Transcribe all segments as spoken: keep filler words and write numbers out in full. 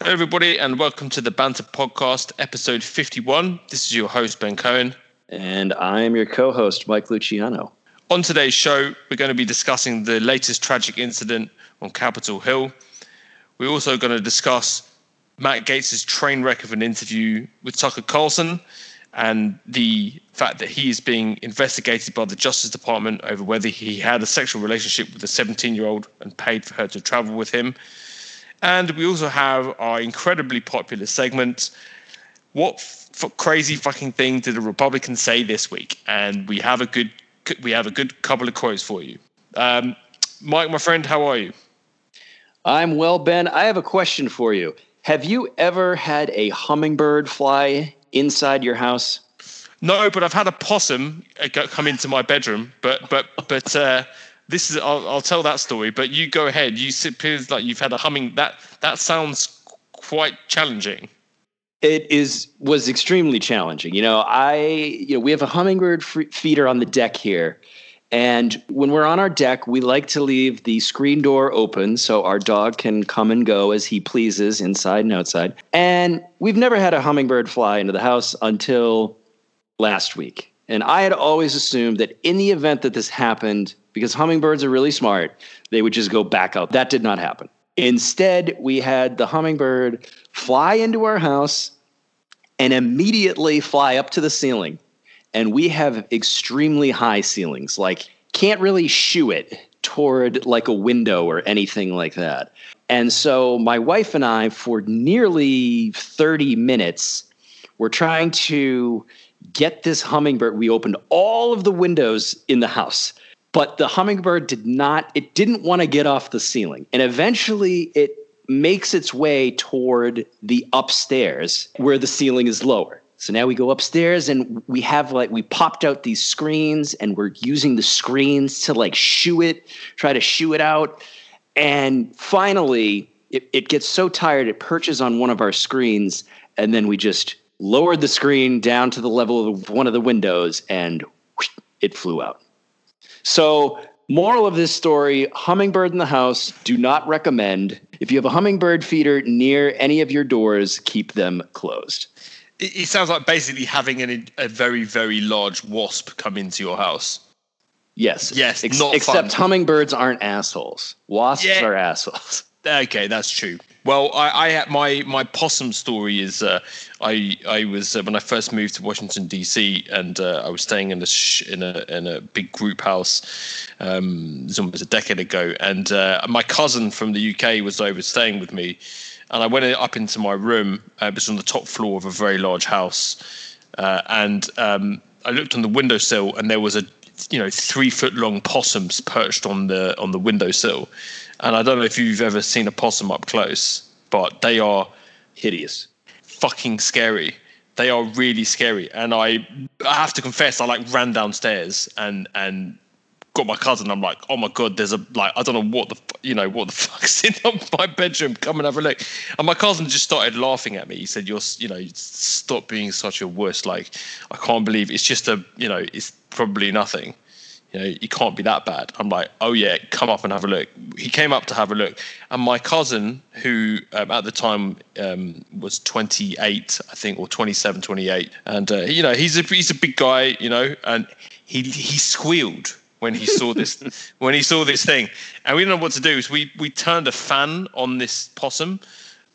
Hello, everybody, and welcome to The Banter Podcast, episode fifty-one. This is your host, Ben Cohen. And I am your co-host, Mike Luciano. On today's show, we're going to be discussing the latest tragic incident on Capitol Hill. We're also going to discuss Matt Gaetz's train wreck of an interview with Tucker Carlson and the fact that he is being investigated by the Justice Department over whether he had a sexual relationship with a seventeen-year-old and paid for her to travel with him. And we also have our incredibly popular segment, What f- Crazy Fucking Thing Did a Republican Say This Week? And we have a good we have a good couple of quotes for you. Um, Mike, my friend, how are you? I'm well, Ben. I have a question for you. Have you ever had a hummingbird fly inside your house? No, but I've had a possum come into my bedroom, but... but, but uh, This is I'll, I'll tell that story, but you go ahead. You sit like you've had a humming. That that sounds quite challenging. It is was extremely challenging. You know, I you know we have a hummingbird feeder on the deck here, and when we're on our deck, we like to leave the screen door open so our dog can come and go as he pleases inside and outside. And we've never had a hummingbird fly into the house until last week. And I had always assumed that in the event that this happened, because hummingbirds are really smart, they would just go back out. That did not happen. Instead, we had the hummingbird fly into our house and immediately fly up to the ceiling. And we have extremely high ceilings, like can't really shoo it toward like a window or anything like that. And so my wife and I, for nearly thirty minutes, were trying to get this hummingbird. We opened all of the windows in the house, but the hummingbird did not, it didn't want to get off the ceiling. And eventually it makes its way toward the upstairs where the ceiling is lower. So now we go upstairs and we have like, we popped out these screens and we're using the screens to like shoo it, try to shoo it out. And finally it, it gets so tired, it perches on one of our screens, and then we just lowered the screen down to the level of one of the windows, and whoosh, it flew out. So, moral of this story, hummingbird in the house, do not recommend. If you have a hummingbird feeder near any of your doors, keep them closed. It, it sounds like basically having an, a very, very large wasp come into your house. Yes. Yes, Ex- not Except fun. Hummingbirds aren't assholes. Wasps yeah. are assholes. Okay, that's true. Well, I, I my my possum story is uh, I I was uh, when I first moved to Washington D C, and uh, I was staying in a sh- in a in a big group house. Um, it was almost a decade ago, and uh, my cousin from the U K was over staying with me, and I went up into my room. Uh, it was on the top floor of a very large house, uh, and um, I looked on the windowsill, and there was a you know three foot long possums perched on the on the windowsill. And I don't know if you've ever seen a possum up close, but they are hideous, fucking scary. They are really scary. And I, I have to confess, I like ran downstairs and, and got my cousin. I'm like, oh my God, there's a, like, I don't know what the, you know, what the fuck's in my bedroom. Come and have a look. And my cousin just started laughing at me. He said, you're, you know, stop being such a wuss. Like, I can't believe it's just a, you know, it's probably nothing. You know, you can't be that bad. I'm like, oh yeah, come up and have a look. He came up to have a look. And my cousin, who um, at the time um, was twenty-eight, I think, or twenty-seven, twenty-eight. And, uh, you know, he's a, he's a big guy, you know, and he he squealed when he saw this, when he saw this thing. And we didn't know what to do. So we, we turned a fan on this possum,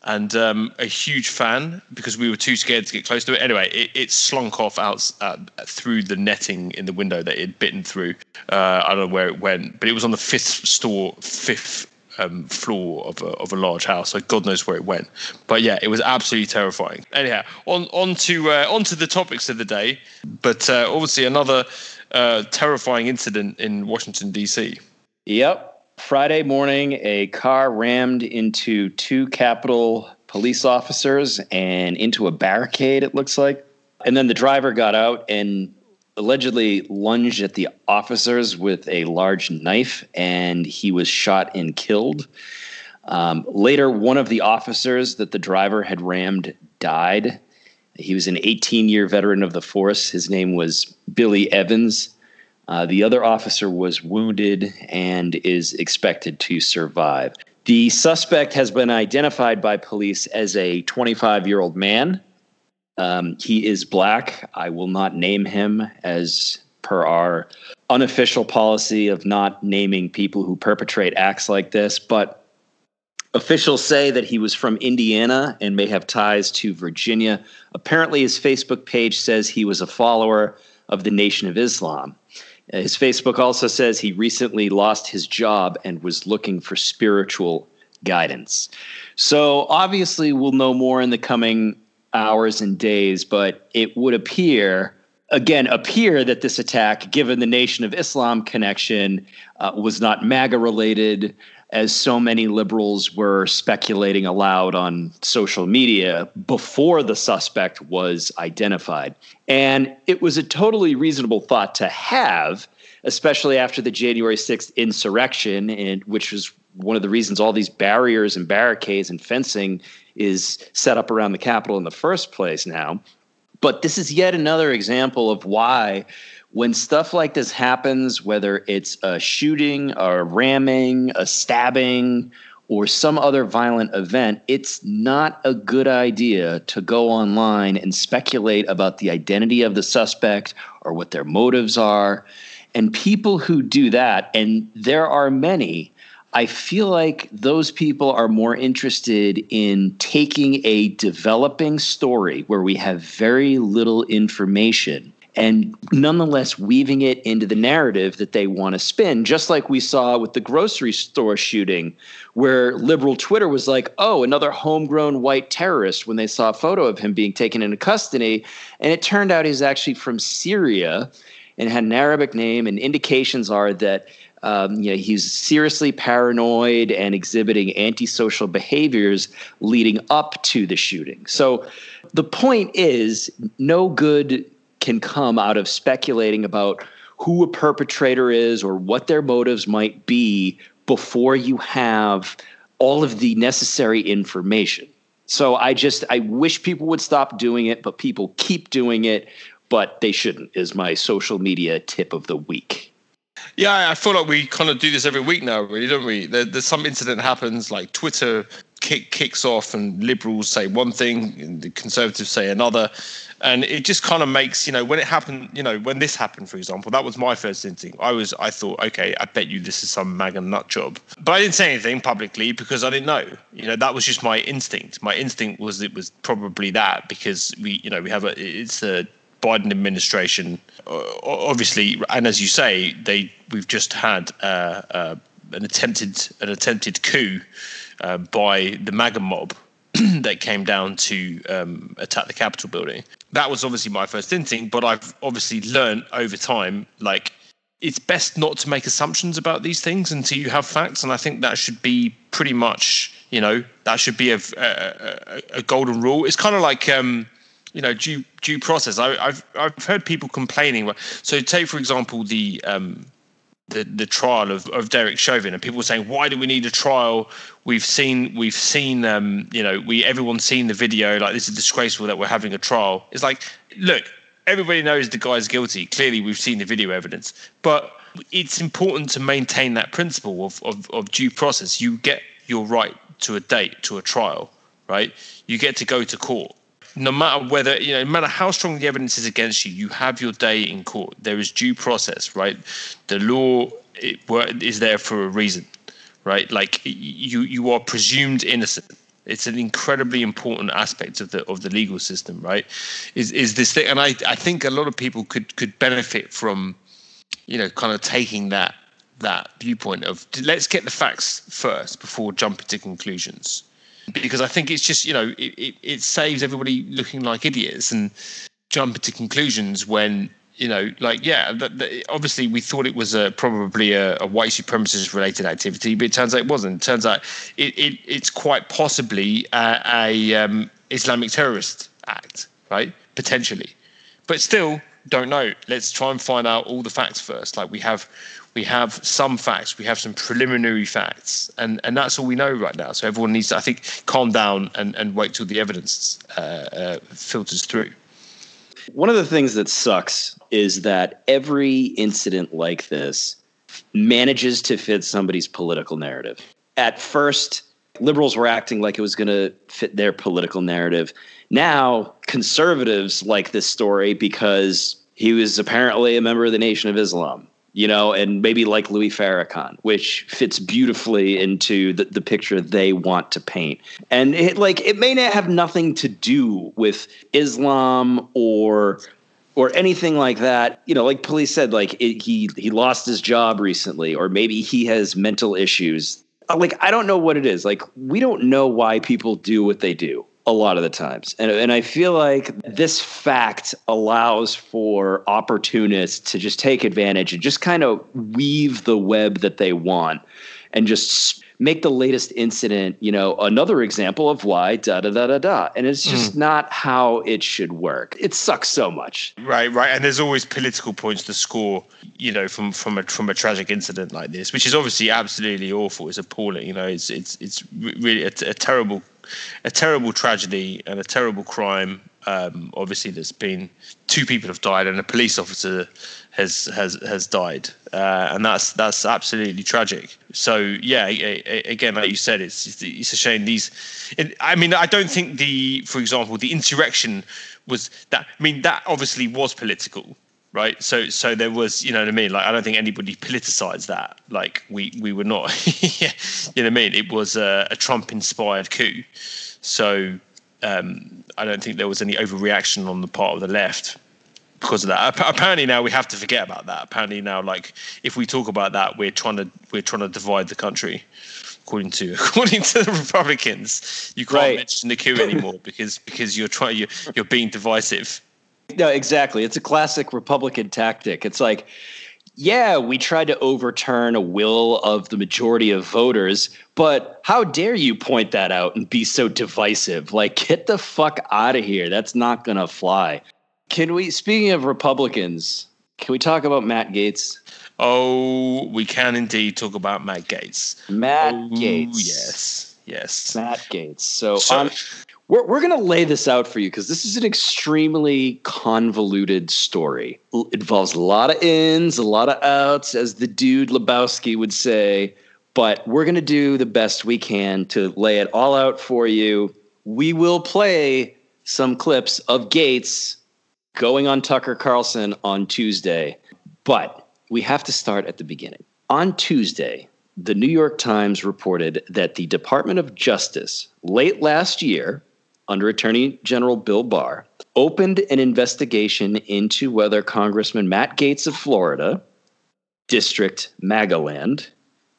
and um, a huge fan, because we were too scared to get close to it. Anyway, it, it slunk off out uh, through the netting in the window that it had bitten through. Uh, I don't know where it went, but it was on the fifth store, fifth um, floor of a, of a large house. So God knows where it went. But yeah, it was absolutely terrifying. Anyhow, on, on to uh, onto the topics of the day. But uh, obviously another uh, terrifying incident in Washington, D C. Yep. Friday morning, a car rammed into two Capitol police officers and into a barricade, it looks like. And then the driver got out and allegedly lunged at the officers with a large knife, and he was shot and killed. Um, later, one of the officers that the driver had rammed died. He was an eighteen-year veteran of the force. His name was Billy Evans. Uh, the other officer was wounded and is expected to survive. The suspect has been identified by police as a twenty-five-year-old man. Um, he is black. I will not name him, as per our unofficial policy of not naming people who perpetrate acts like this. But officials say that he was from Indiana and may have ties to Virginia. Apparently, his Facebook page says he was a follower of the Nation of Islam. His Facebook also says he recently lost his job and was looking for spiritual guidance. So obviously we'll know more in the coming hours and days, but it would appear, again, appear that this attack, given the Nation of Islam connection, uh, was not MAGA related, as so many liberals were speculating aloud on social media before the suspect was identified. And it was a totally reasonable thought to have, especially after the January sixth insurrection, and which was one of the reasons all these barriers and barricades and fencing is set up around the Capitol in the first place now. But this is yet another example of why, when stuff like this happens, whether it's a shooting, a ramming, a stabbing, or some other violent event, it's not a good idea to go online and speculate about the identity of the suspect or what their motives are. And people who do that, and there are many, I feel like those people are more interested in taking a developing story where we have very little information and nonetheless weaving it into the narrative that they want to spin, just like we saw with the grocery store shooting, where liberal Twitter was like, oh, another homegrown white terrorist, when they saw a photo of him being taken into custody. And it turned out he's actually from Syria and had an Arabic name, and indications are that um, you know, he's seriously paranoid and exhibiting antisocial behaviors leading up to the shooting. So the point is, no good can come out of speculating about who a perpetrator is or what their motives might be before you have all of the necessary information. So I just, I wish people would stop doing it, but people keep doing it, but they shouldn't, is my social media tip of the week. Yeah, I feel like we kind of do this every week now, really, don't we? There, there's some incident happens, like Twitter kick, kicks off and liberals say one thing and the conservatives say another. And it just kind of makes, you know, when it happened, you know, when this happened, for example, that was my first instinct. I was, I thought, okay, I bet you this is some MAGA nut job. But I didn't say anything publicly because I didn't know. You know, that was just my instinct. My instinct was it was probably that, because we, you know, we have a, it's a Biden administration, obviously, and as you say, they we've just had uh, uh, an attempted an attempted coup uh, by the MAGA mob that came down to um, attack the Capitol building. That was obviously my first instinct, but I've obviously learned over time, like, it's best not to make assumptions about these things until you have facts, and I think that should be pretty much, you know, that should be a, a, a golden rule. It's kind of like, um, you know, due due process. I, I've I've heard people complaining. So take, for example, the um, the the trial of, of Derek Chauvin, and people were saying, why do we need a trial? We've seen we've seen um, you know, we everyone's seen the video. Like, this is disgraceful that we're having a trial. It's like, look, everybody knows the guy's guilty. Clearly, we've seen the video evidence, but it's important to maintain that principle of of, of due process. You get your right to a date, to a trial, right? You get to go to court. No matter whether, you know, no matter how strong the evidence is against you, you have your day in court. There is due process, right? The law it, is there for a reason, right? Like, you, you are presumed innocent. It's an incredibly important aspect of the of the legal system, right? Is is this thing, and I, I think a lot of people could could benefit from, you know, kind of taking that that viewpoint of, let's get the facts first before jumping to conclusions. Because I think it's just, you know, it, it, it saves everybody looking like idiots and jumping to conclusions when, you know, like, yeah, the, the, obviously we thought it was a, probably a, a white supremacist related activity, but it turns out it wasn't. It turns out it, it, it's quite possibly a, a um, Islamic terrorist act, right? Potentially. But still, don't know. Let's try and find out all the facts first. Like, we have... We have some facts. We have some preliminary facts, and, and that's all we know right now. So everyone needs to, I think, calm down and, and wait till the evidence uh, uh, filters through. One of the things that sucks is that every incident like this manages to fit somebody's political narrative. at first, liberals were acting like it was going to fit their political narrative. Now, conservatives like this story because he was apparently a member of the Nation of Islam, you know, and maybe like Louis Farrakhan, which fits beautifully into the, the picture they want to paint. And it, like, it may not have nothing to do with Islam or or anything like that. You know, like police said, like it, he he lost his job recently, or maybe he has mental issues. Like, I don't know what it is. Like, we don't know why people do what they do a lot of the times. And and I feel like this fact allows for opportunists to just take advantage and just kind of weave the web that they want and just make the latest incident, you know, another example of why da da da da da. And it's just mm. not how it should work. It sucks so much. Right, right. And there's always political points to score, you know, from from a from a tragic incident like this, which is obviously absolutely awful. It's appalling. You know, it's it's it's really a, a terrible, a terrible tragedy and a terrible crime. Um, obviously, there's been two people have died and a police officer has has has died, uh, and that's that's absolutely tragic. So yeah, a, a, again, like you said, it's it's a shame. These, it, I mean, I don't think the, for example, the insurrection was that. I mean, that obviously was political, right? So so there was, you know what I mean. Like, I don't think anybody politicized that. Like we we were not, you know what I mean. It was a, a Trump-inspired coup. So. Um, I don't think there was any overreaction on the part of the left because of that. Apparently now we have to forget about that. Apparently now, like, if we talk about that, we're trying to we're trying to divide the country. According to according to the Republicans, you can't right. mention the coup anymore because because you're trying you you're being divisive. No, exactly. It's a classic Republican tactic. It's like, yeah, we tried to overturn a will of the majority of voters, but how dare you point that out and be so divisive? Like, get the fuck out of here. That's not going to fly. Can we, speaking of Republicans, can we talk about Matt Gaetz? Oh, we can indeed talk about Matt Gaetz. Matt oh, Gaetz. Yes, yes. Matt Gaetz. So, so- um, we're we're going to lay this out for you because this is an extremely convoluted story. It involves a lot of ins, a lot of outs, as the dude Lebowski would say. But we're going to do the best we can to lay it all out for you. We will play some clips of Gaetz going on Tucker Carlson on Tuesday. But we have to start at the beginning. On Tuesday, the New York Times reported that the Department of Justice late last year, under Attorney General Bill Barr, opened an investigation into whether Congressman Matt Gaetz of Florida, District MAGAland,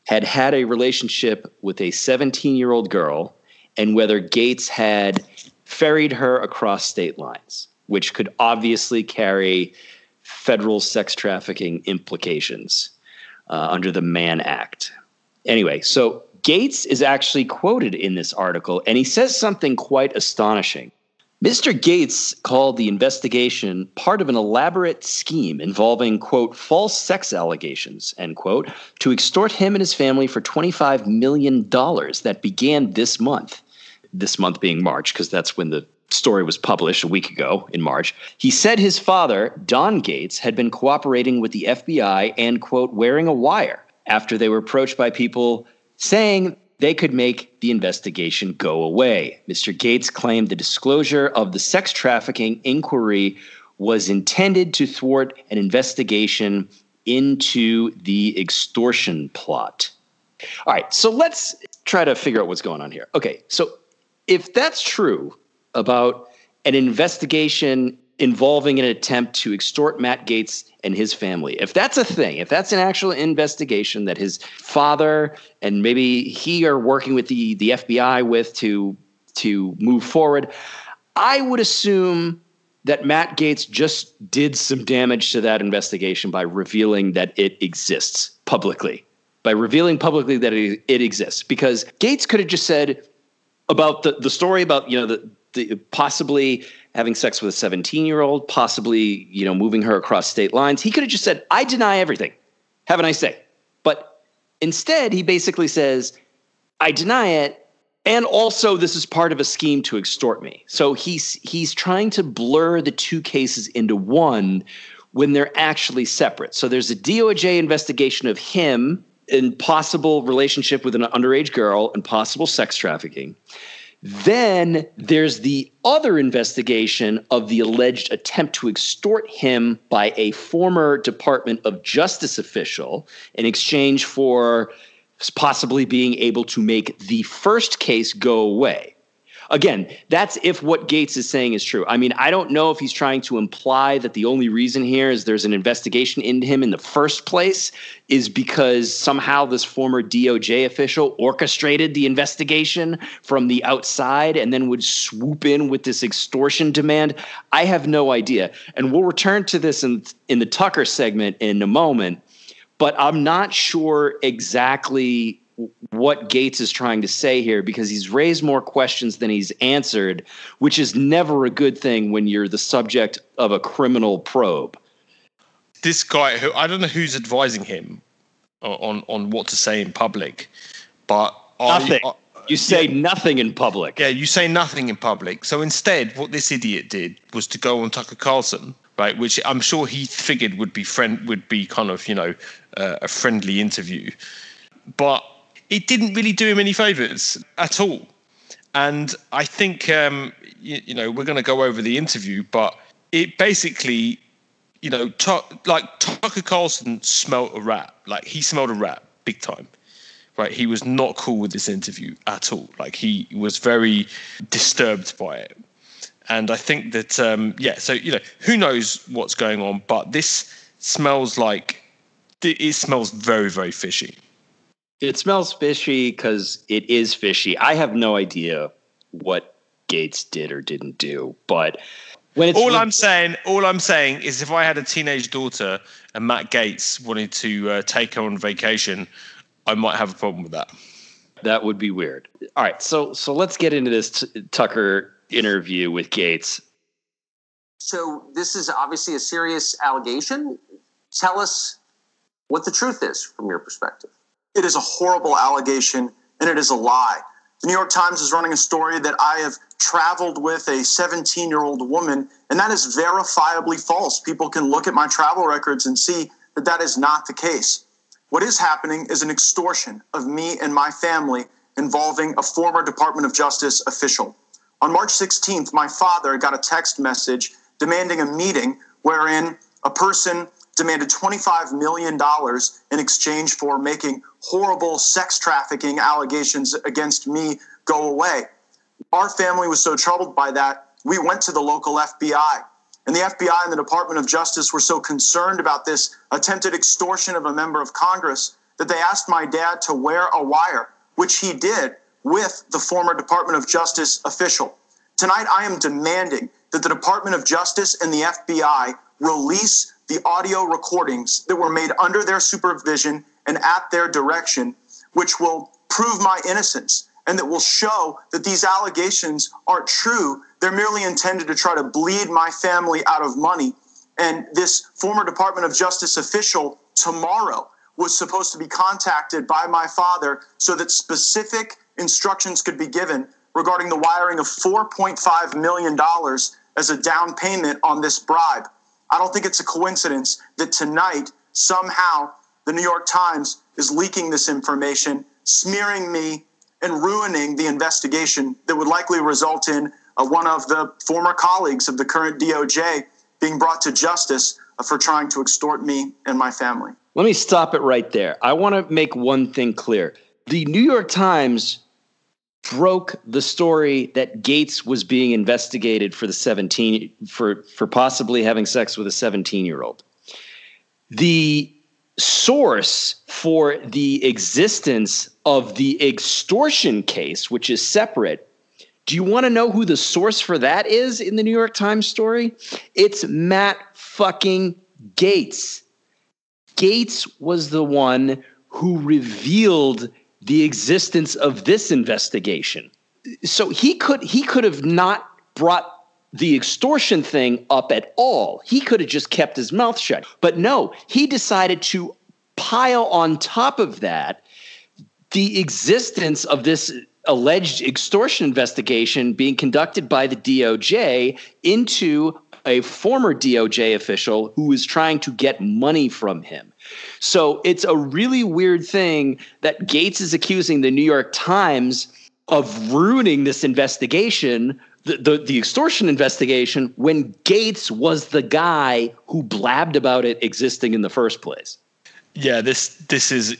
had had a relationship with a seventeen-year-old girl and whether Gaetz had ferried her across state lines, which could obviously carry federal sex trafficking implications uh, under the Mann Act. Anyway, so Gaetz is actually quoted in this article, and he says something quite astonishing. Mister Gaetz called the investigation part of an elaborate scheme involving, quote, false sex allegations, end quote, to extort him and his family for twenty-five million dollars that began this month. This month being March, because that's when the story was published a week ago in March. He said his father, Don Gaetz, had been cooperating with the F B I and, quote, wearing a wire after they were approached by people saying they could make the investigation go away. Mister Gaetz claimed the disclosure of the sex trafficking inquiry was intended to thwart an investigation into the extortion plot. All right, so let's try to figure out what's going on here. Okay, so if that's true about an investigation involving an attempt to extort Matt Gaetz and his family. If that's a thing, if that's an actual investigation that his father and maybe he are working with the, the F B I with to, to move forward, I would assume that Matt Gaetz just did some damage to that investigation by revealing that it exists publicly, by revealing publicly that it, it exists. Because Gaetz could have just said about the, the story about, you know, the, the possibly having sex with a seventeen-year-old, possibly, you know, moving her across state lines. He could have just said, I deny everything. Have a nice day. But instead, he basically says, I deny it, and also this is part of a scheme to extort me. So he's he's trying to blur the two cases into one when they're actually separate. So there's a D O J investigation of him impossible relationship with an underage girl and possible sex trafficking. Then there's the other investigation of the alleged attempt to extort him by a former Department of Justice official in exchange for possibly being able to make the first case go away. Again, that's if what Gaetz is saying is true. I mean, I don't know if he's trying to imply that the only reason here is there's an investigation into him in the first place is because somehow this former D O J official orchestrated the investigation from the outside and then would swoop in with this extortion demand. I have no idea. And we'll return to this in, in the Tucker segment in a moment, but I'm not sure exactly what Gaetz is trying to say here, because he's raised more questions than he's answered, which is never a good thing when you're the subject of a criminal probe. This guy, who I don't know who's advising him on, on what to say in public, but nothing. I, I, you say yeah, nothing in public. Yeah, you say nothing in public. So instead, what this idiot did was to go on Tucker Carlson, right, which I'm sure he figured would be friend would be kind of you know uh, a friendly interview, but it didn't really do him any favours at all. And I think, um, you, you know, we're going to go over the interview, but it basically, you know, t- like Tucker Carlson smelled a rat. Like he smelled a rat big time, right? He was not cool with this interview at all. Like he was very disturbed by it. And I think that, um, yeah, so, you know, who knows what's going on, but this smells like, it smells very, very fishy. It smells fishy because it is fishy. I have no idea what Gaetz did or didn't do, but when it's all re- I'm saying, all I'm saying is, if I had a teenage daughter and Matt Gaetz wanted to uh, take her on vacation, I might have a problem with that. That would be weird. All right, so so let's get into this t- Tucker interview with Gaetz. So this is obviously a serious allegation. Tell us what the truth is from your perspective. It is a horrible allegation, and it is a lie. The New York Times is running a story that I have traveled with a seventeen-year-old woman, and that is verifiably false. People can look at my travel records and see that that is not the case. What is happening is an extortion of me and my family involving a former Department of Justice official. On March sixteenth, my father got a text message demanding a meeting wherein a person demanded twenty-five million dollars in exchange for making horrible sex trafficking allegations against me go away. Our family was so troubled by that, we went to the local F B I. And the F B I and the Department of Justice were so concerned about this attempted extortion of a member of Congress that they asked my dad to wear a wire, which he did with the former Department of Justice official. Tonight, I am demanding that the Department of Justice and the F B I release the audio recordings that were made under their supervision and at their direction, which will prove my innocence and that will show that these allegations aren't true. They're merely intended to try to bleed my family out of money. And this former Department of Justice official tomorrow was supposed to be contacted by my father so that specific instructions could be given regarding the wiring of four point five million dollars as a down payment on this bribe. I don't think it's a coincidence that tonight, somehow, the New York Times is leaking this information, smearing me, and ruining the investigation that would likely result in uh, one of the former colleagues of the current D O J being brought to justice uh, for trying to extort me and my family. Let me stop it right there. I want to make one thing clear. The New York Times broke the story that Gaetz was being investigated for the seventeen for for possibly having sex with a seventeen-year-old. The source for the existence of the extortion case, which is separate, do you want to know who the source for that is in the New York Times story? It's Matt fucking Gaetz. Gaetz was the one who revealed the existence of this investigation. So he could he could have not brought the extortion thing up at all. He could have just kept his mouth shut. But no, he decided to pile on top of that the existence of this alleged extortion investigation being conducted by the D O J into a former D O J official who was trying to get money from him. So it's a really weird thing that Gaetz is accusing the New York Times of ruining this investigation, the, the, the extortion investigation, when Gaetz was the guy who blabbed about it existing in the first place. Yeah, this this is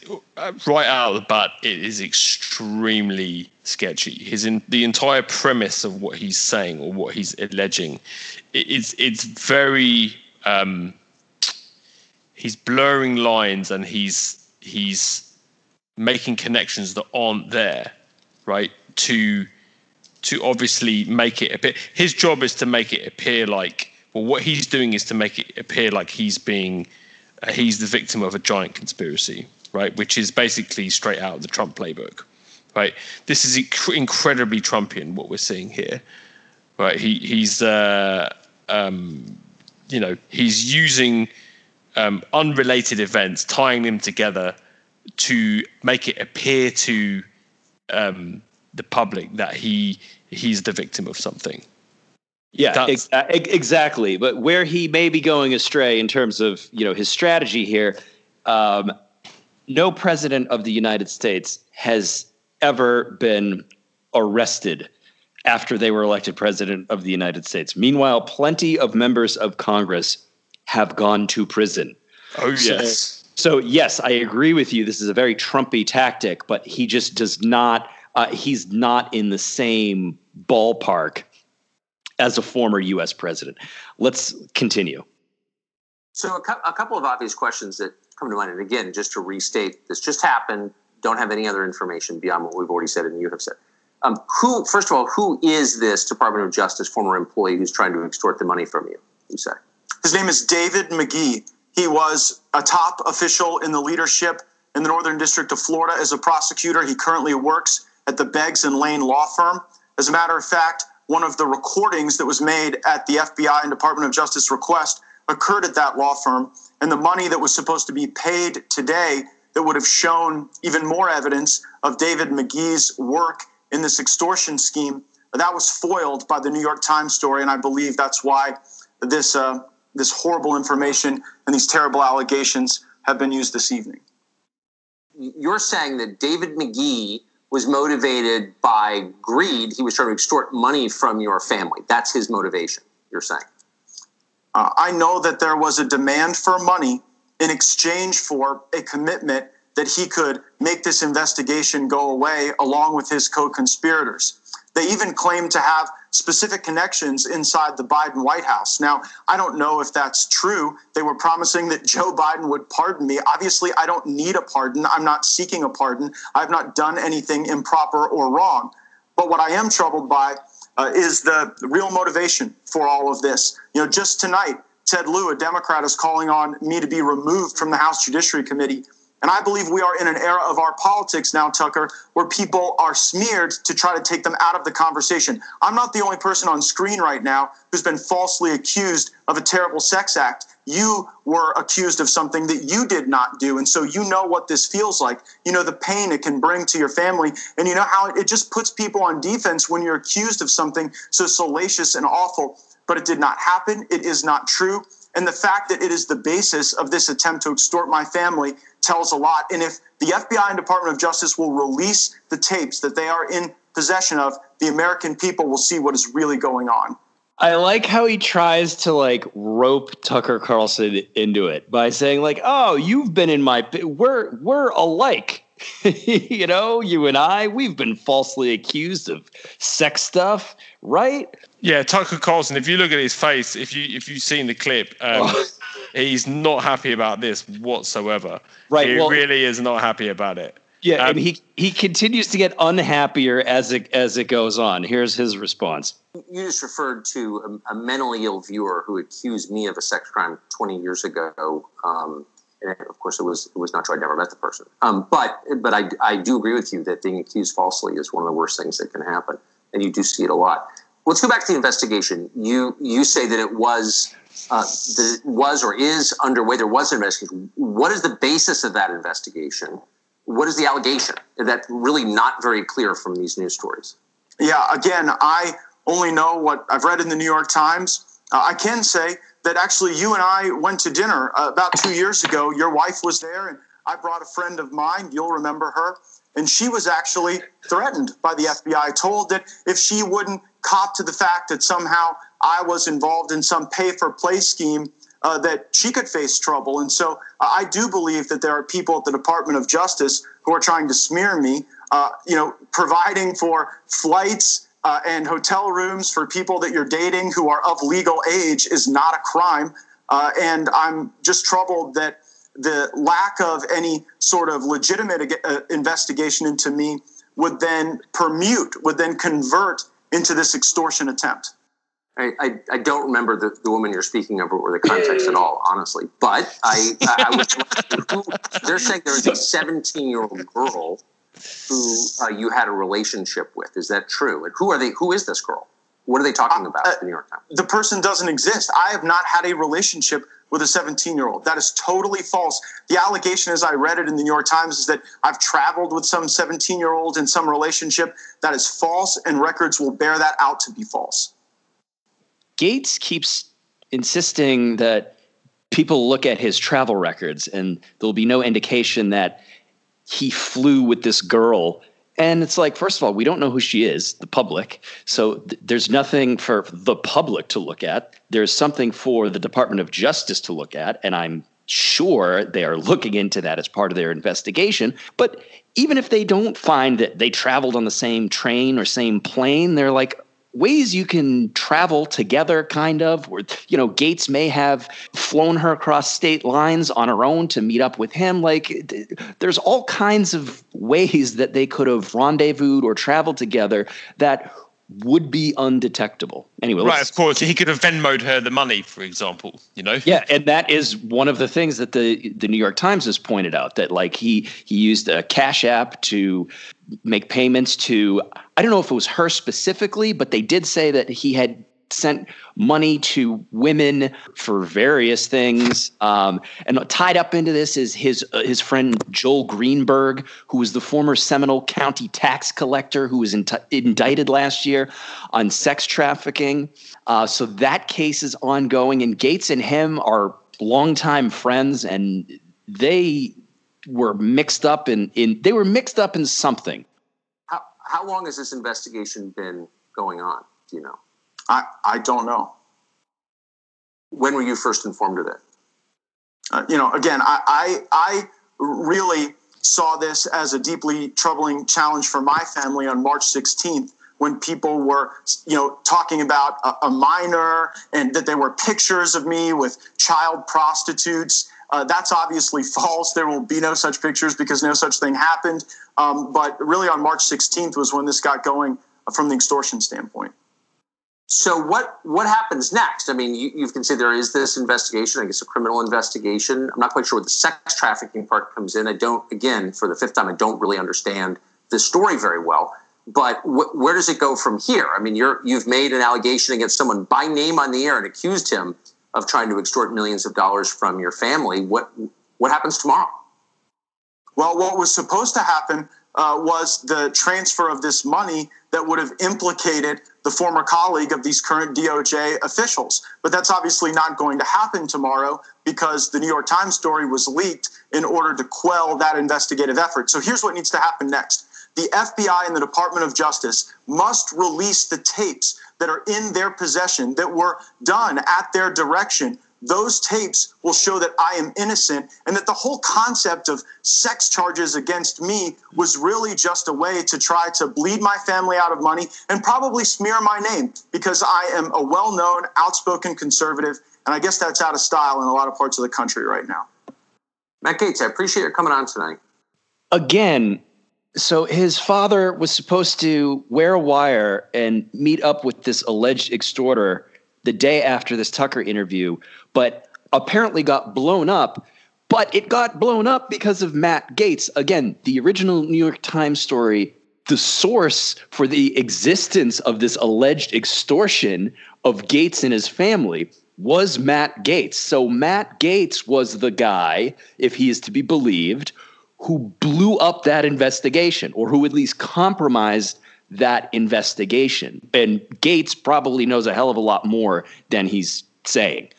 right out of the bat. It is extremely sketchy. His in, the entire premise of what he's saying or what he's alleging, it, it's it's very. Um, he's blurring lines and he's he's making connections that aren't there, right? To to obviously make it appear. His job is to make it appear like. Well, what he's doing is to make it appear like he's being. He's the victim of a giant conspiracy, right? Which is basically straight out of the Trump playbook, right? This is inc- incredibly Trumpian, what we're seeing here, right? He he's, uh, um, you know, he's using um, unrelated events, tying them together to make it appear to um, the public that he he's the victim of something. Yeah, ex- exactly. But where he may be going astray in terms of, you know, his strategy here, um, no president of the United States has ever been arrested after they were elected president of the United States. Meanwhile, plenty of members of Congress have gone to prison. Oh, yes. So, so yes, I agree with you. This is a very Trumpy tactic, but he just does not uh, – he's not in the same ballpark as a former U S president. Let's continue. So a, cu- a couple of obvious questions that come to mind. And again, just to restate, this just happened. Don't have any other information beyond what we've already said and you have said. Um, who, first of all, who is this Department of Justice former employee who's trying to extort the money from you, you say? His name is David McGee. He was a top official in the leadership in the Northern District of Florida as a prosecutor. He currently works at the Beggs and Lane Law Firm. As a matter of fact, one of the recordings that was made at the F B I and Department of Justice request occurred at that law firm. And the money that was supposed to be paid today that would have shown even more evidence of David McGee's work in this extortion scheme, that was foiled by the New York Times story. And I believe that's why this, uh, this horrible information and these terrible allegations have been used this evening. You're saying that David McGee was motivated by greed. He was trying to extort money from your family. That's his motivation, you're saying. Uh, I know that there was a demand for money in exchange for a commitment that he could make this investigation go away along with his co-conspirators. They even claim to have specific connections inside the Biden White House. Now, I don't know if that's true. They were promising that Joe Biden would pardon me. Obviously, I don't need a pardon. I'm not seeking a pardon. I've not done anything improper or wrong. But what I am troubled by uh, is the real motivation for all of this. You know, just tonight, Ted Lieu, a Democrat, is calling on me to be removed from the House Judiciary Committee. And I believe we are in an era of our politics now, Tucker, where people are smeared to try to take them out of the conversation. I'm not the only person on screen right now who's been falsely accused of a terrible sex act. You were accused of something that you did not do. And so you know what this feels like. You know the pain it can bring to your family. And you know how it just puts people on defense when you're accused of something so salacious and awful. But it did not happen. It is not true. And the fact that it is the basis of this attempt to extort my family tells a lot. And if the F B I and Department of Justice will release the tapes that they are in possession of, the American people will see what is really going on. I like how he tries to like rope Tucker Carlson into it by saying like, oh, you've been in my – we're we're alike. You know, you and I, we've been falsely accused of sex stuff, right? Yeah, Tucker Carlson, if you look at his face, if, you, if you've seen the clip, um, he's not happy about this whatsoever. Right, He well, really is not happy about it. Yeah, um, and he, he continues to get unhappier as it, as it goes on. Here's his response. You just referred to a, a mentally ill viewer who accused me of a sex crime twenty years ago, um, and of course, it was it was not true. I never met the person. Um, but but I, I do agree with you that being accused falsely is one of the worst things that can happen, and you do see it a lot. Let's go back to the investigation. You you say that it was uh, that it was or is underway. There was an investigation. What is the basis of that investigation? What is the allegation? That's really not very clear from these news stories. Yeah. Again, I only know what I've read in the New York Times. Uh, I can say that actually you and I went to dinner uh, about two years ago. Your wife was there, and I brought a friend of mine. You'll remember her. And she was actually threatened by the F B I, told that if she wouldn't cop to the fact that somehow I was involved in some pay-for-play scheme, uh, that she could face trouble. And so uh, I do believe that there are people at the Department of Justice who are trying to smear me, uh, you know, providing for flights uh, and hotel rooms for people that you're dating who are of legal age is not a crime. Uh, and I'm just troubled that the lack of any sort of legitimate uh, investigation into me would then permute, would then convert into this extortion attempt. I, I, I don't remember the, the woman you're speaking of or the context at all, honestly. But I, I, I was, they're saying there was a seventeen-year-old girl who uh, you had a relationship with. Is that true? And who are they? Who is this girl? What are they talking about? Uh, the New York Times. The person doesn't exist. I have not had a relationship with a seventeen-year-old. That is totally false. The allegation, as I read it in the New York Times, is that I've traveled with some seventeen-year-old in some relationship. That is false, and records will bear that out to be false. Gaetz keeps insisting that people look at his travel records and there'll be no indication that he flew with this girl. And it's like, first of all, we don't know who she is, the public. So th- there's nothing for the public to look at. There's something for the Department of Justice to look at. And I'm sure they are looking into that as part of their investigation. But even if they don't find that they traveled on the same train or same plane, they're like, ways you can travel together, kind of, where, you know, Gaetz may have flown her across state lines on her own to meet up with him. Like, th- there's all kinds of ways that they could have rendezvoused or traveled together that would be undetectable. Anyway, right, of course. He could have Venmo'd her the money, for example, you know? Yeah, and that is one of the things that the, the New York Times has pointed out, that, like, he, he used a Cash App to make payments to, I don't know if it was her specifically, but they did say that he had sent money to women for various things. Um, and tied up into this is his uh, his friend Joel Greenberg, who was the former Seminole County tax collector who was in t- indicted last year on sex trafficking. Uh, so that case is ongoing. And Gaetz and him are longtime friends, and they were mixed up in, in they were mixed up in something. How, how long has this investigation been going on? Do you know? I, I don't know. When were you first informed of it? Uh, you know, again, I, I I really saw this as a deeply troubling challenge for my family on March sixteenth, when people were, you know, talking about a, a minor and that there were pictures of me with child prostitutes. Uh, that's obviously false. There will be no such pictures because no such thing happened. Um, but really on March sixteenth was when this got going from the extortion standpoint. So what, what happens next? I mean, you, you can say there is this investigation, I guess a criminal investigation. I'm not quite sure where the sex trafficking part comes in. I don't, again, for the fifth time, I don't really understand the story very well. But wh- where does it go from here? I mean, you're, you've made an allegation against someone by name on the air and accused him of trying to extort millions of dollars from your family. What, what happens tomorrow? Well, what was supposed to happen uh, was the transfer of this money that would have implicated the former colleague of these current D O J officials. But that's obviously not going to happen tomorrow because the New York Times story was leaked in order to quell that investigative effort. So here's what needs to happen next. The F B I and the Department of Justice must release the tapes that are in their possession that were done at their direction. Those tapes will show that I am innocent and that the whole concept of sex charges against me was really just a way to try to bleed my family out of money and probably smear my name because I am a well-known, outspoken conservative. And I guess that's out of style in a lot of parts of the country right now. Matt Gaetz, I appreciate your coming on tonight. Again, so his father was supposed to wear a wire and meet up with this alleged extorter the day after this Tucker interview, but apparently got blown up. But it got blown up because of Matt Gaetz. Again, the original New York Times story, the source for the existence of this alleged extortion of Gaetz and his family was Matt Gaetz. So Matt Gaetz was the guy, if he is to be believed, who blew up that investigation, or who at least compromised that investigation. And Gaetz probably knows a hell of a lot more than he's saying.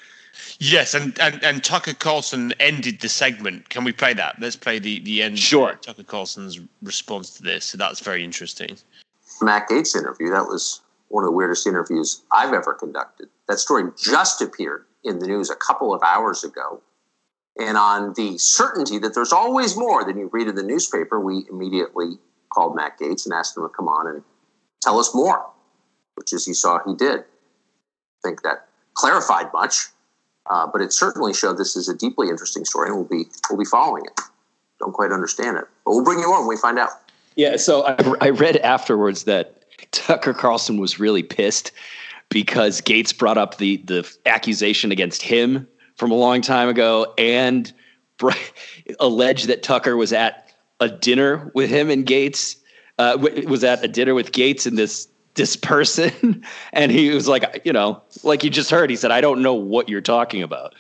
Yes, and, and, and Tucker Carlson ended the segment. Can we play that? Let's play the, the end. Sure. Of Tucker Carlson's response to this. So that's very interesting. Matt Gaetz interview, that was one of the weirdest interviews I've ever conducted. That story just appeared in the news a couple of hours ago. And on the certainty that there's always more than you read in the newspaper, we immediately called Matt Gaetz and asked him to come on and tell us more, which as you saw, he did. I think that clarified much, uh, but it certainly showed this is a deeply interesting story, and we'll be we'll be following it. Don't quite understand it, but we'll bring you on when we find out. Yeah, so I, I read afterwards that Tucker Carlson was really pissed because Gaetz brought up the the accusation against him from a long time ago and br- alleged that Tucker was at a dinner with him and Gaetz, uh, w- was at a dinner with Gaetz and this this person. And he was like, you know, like you just heard, he said, I don't know what you're talking about.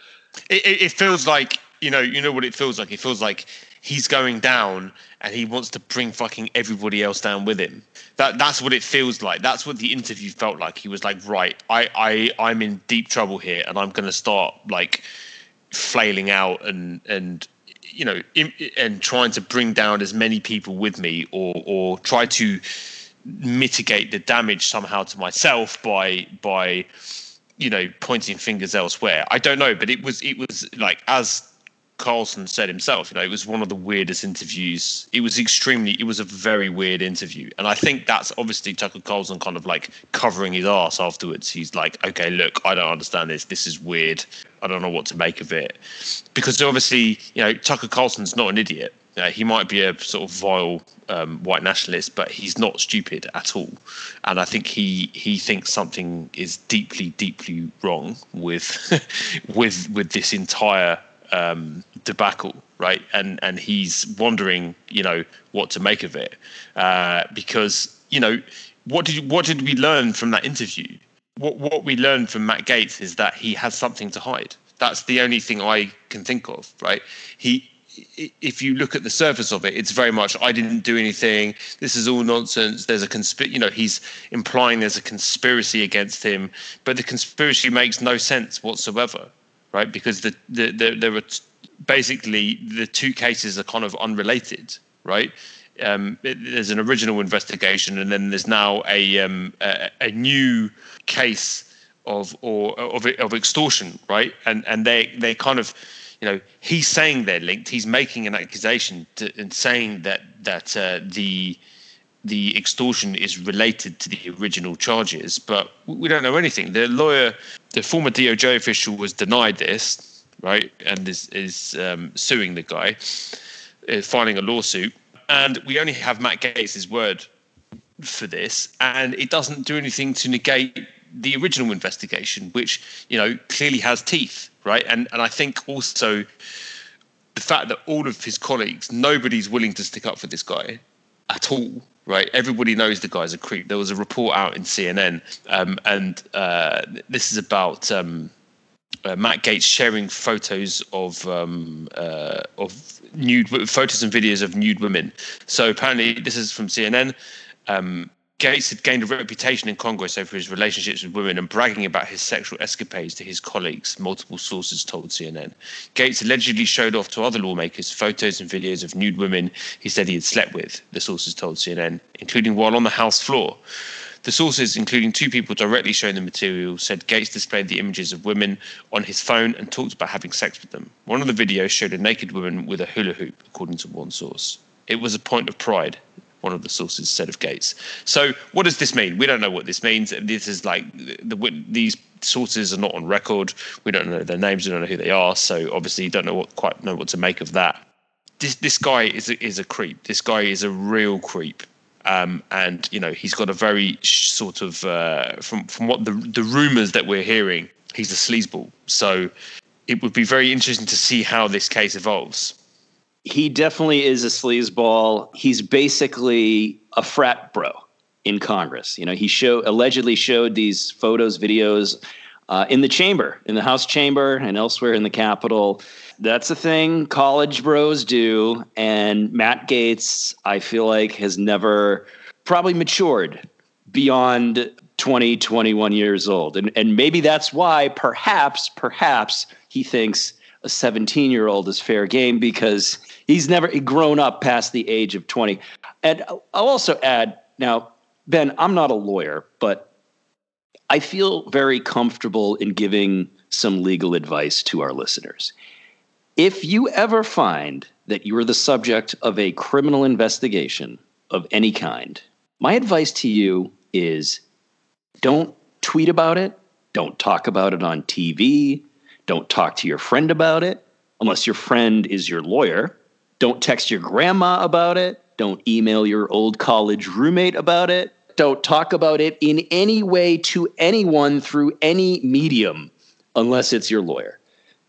It, it, it feels like, you know, you know what it feels like. It feels like he's going down and he wants to bring fucking everybody else down with him. That That's what it feels like. That's what the interview felt like. He was like, right, I, I, I'm in deep trouble here and I'm going to start like flailing out and, and, you know, im- and trying to bring down as many people with me or, or try to mitigate the damage somehow to myself by, by, you know, pointing fingers elsewhere. I don't know, but it was, it was like, as Carlson said himself, you know, it was one of the weirdest interviews. It was extremely, it was a very weird interview. And I think that's obviously Tucker Carlson kind of like covering his ass afterwards. He's like, okay, look, I don't understand this. This is weird. I don't know what to make of it. Because obviously, you know, Tucker Carlson's not an idiot. Uh, he might be a sort of vile um, white nationalist, but he's not stupid at all. And I think he he thinks something is deeply, deeply wrong with with with this entire um, debacle, right? And and he's wondering, you know, what to make of it, uh, because you know, what did what did we learn from that interview? What what we learned from Matt Gaetz is that he has something to hide. That's the only thing I can think of, right? He. If you look at the surface of it, it's very much, I didn't do anything. This is all nonsense. There's a conspiracy, you know, he's implying there's a conspiracy against him, but the conspiracy makes no sense whatsoever, right? Because the, the, the there are t- basically the two cases are kind of unrelated, right? Um, it, there's an original investigation and then there's now a, um, a, a new case of, or of, of extortion, right? And, and they, they kind of, you know, he's saying they're linked. He's making an accusation to, and saying that that uh, the the extortion is related to the original charges, but we don't know anything. The lawyer, the former D O J official, was denied this, right, and is is um, suing the guy, uh, filing a lawsuit, and we only have Matt Gaetz's word for this, and it doesn't do anything to negate the original investigation, which, you know, clearly has teeth, right? And and I think also the fact that all of his colleagues, nobody's willing to stick up for this guy at all, right? Everybody knows the guy's a creep. There was a report out in C N N, um, and uh, this is about um, uh, Matt Gaetz sharing photos of um, uh, of nude photos and videos of nude women. So apparently, this is from C N N. Um, Gaetz had gained a reputation in Congress over his relationships with women and bragging about his sexual escapades to his colleagues, multiple sources told C N N. Gaetz allegedly showed off to other lawmakers photos and videos of nude women he said he had slept with, the sources told C N N, including while on the House floor. The sources, including two people directly shown the material, said Gaetz displayed the images of women on his phone and talked about having sex with them. One of the videos showed a naked woman with a hula hoop, according to one source. It was a point of pride, one of the sources said of Gaetz. So what does this mean? We don't know what this means. This is like the, the, these sources are not on record. We don't know their names. We don't know who they are. So obviously you don't know what, quite know what to make of that. This this guy is a, is a creep. This guy is a real creep. Um, and, you know, he's got a very sort of, uh, from, from what the, the rumors that we're hearing, he's a sleazeball. So it would be very interesting to see how this case evolves. He definitely is a sleazeball. He's basically a frat bro in Congress. You know, he show allegedly showed these photos, videos uh, in the chamber, in the House chamber and elsewhere in the Capitol. That's a thing college bros do. And Matt Gaetz, I feel like, has never probably matured beyond twenty, twenty-one years old. And and maybe that's why perhaps, perhaps he thinks a seventeen-year-old is fair game, because he's never grown up past the age of twenty. And I'll also add, now, Ben, I'm not a lawyer, but I feel very comfortable in giving some legal advice to our listeners. If you ever find that you're the subject of a criminal investigation of any kind, my advice to you is don't tweet about it. Don't talk about it on T V. Don't talk to your friend about it, unless your friend is your lawyer. Don't text your grandma about it. Don't email your old college roommate about it. Don't talk about it in any way to anyone through any medium, unless it's your lawyer.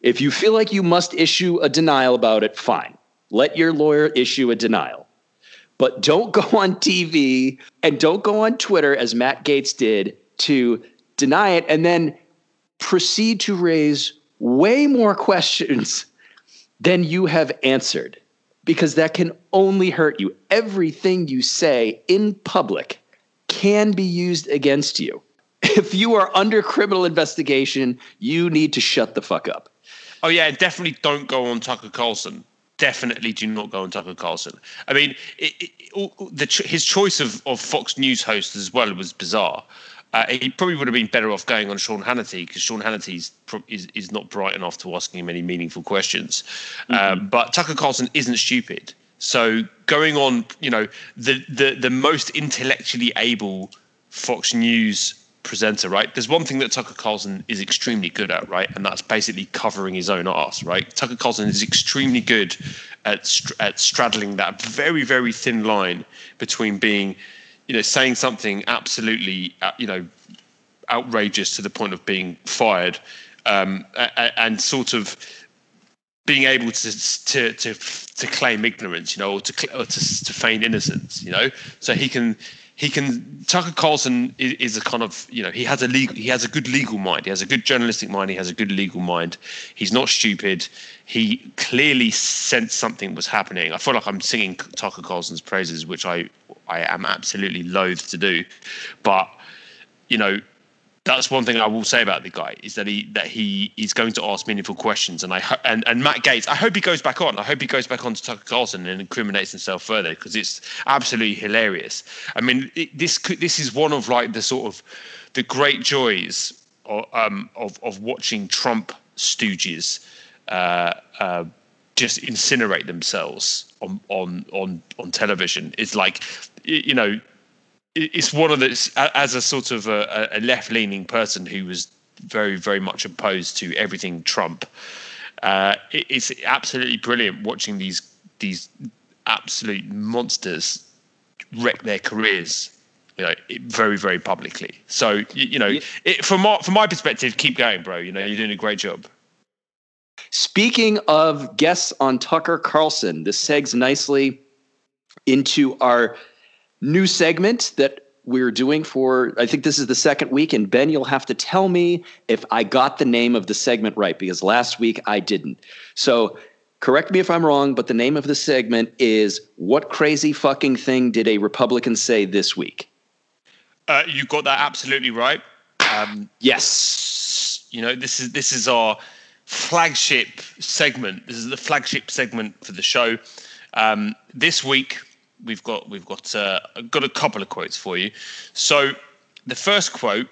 If you feel like you must issue a denial about it, fine. Let your lawyer issue a denial. But don't go on T V and don't go on Twitter, as Matt Gaetz did, to deny it and then proceed to raise way more questions than you have answered, because that can only hurt you. Everything you say in public can be used against you. If you are under criminal investigation, you need to shut the fuck up. Oh, yeah, definitely don't go on Tucker Carlson. Definitely do not go on Tucker Carlson. I mean, it, it, all, the, his choice of, of Fox News hosts as well was bizarre. Uh, he probably would have been better off going on Sean Hannity, because Sean Hannity is, is is not bright enough to asking him any meaningful questions. Mm-hmm. Uh, but Tucker Carlson isn't stupid. So going on, you know, the, the, the most intellectually able Fox News presenter, right? There's one thing that Tucker Carlson is extremely good at, right? And that's basically covering his own arse, right? Tucker Carlson is extremely good at str- at straddling that very, very thin line between being, you know, saying something absolutely, you know, outrageous to the point of being fired, um, and sort of being able to to to, to claim ignorance, you know, or to, or to to feign innocence, you know. So he can. He can. Tucker Carlson is, is a kind of, you know, he has a legal, he has a good legal mind. He has a good journalistic mind. He has a good legal mind. He's not stupid. He clearly sensed something was happening. I feel like I'm singing Tucker Carlson's praises, which I, I am absolutely loath to do. But, you know, that's one thing I will say about the guy, is that he that he is going to ask meaningful questions. And I ho- and and Matt Gaetz, I hope he goes back on. I hope he goes back on to Tucker Carlson and incriminates himself further, because it's absolutely hilarious. I mean, it, this could, this is one of like the sort of the great joys of um, of, of watching Trump stooges uh, uh, just incinerate themselves on on on on television. It's like, you know. It's one of the, as a sort of a, a left-leaning person who was very, very much opposed to everything Trump, Uh, it's absolutely brilliant watching these these absolute monsters wreck their careers, you know, very, very publicly. So, you know, it, from my, from my perspective, keep going, bro. You know, you're doing a great job. Speaking of guests on Tucker Carlson, this segs nicely into our new segment that we're doing for, I think this is the second week, and Ben, you'll have to tell me if I got the name of the segment right, because last week I didn't. So correct me if I'm wrong, but the name of the segment is What Crazy Fucking Thing Did a Republican Say This Week? Uh, you got that absolutely right. Um, yes. You know, this is this is our flagship segment. This is the flagship segment for the show. Um, this week, We've got we've got uh, got a couple of quotes for you. So the first quote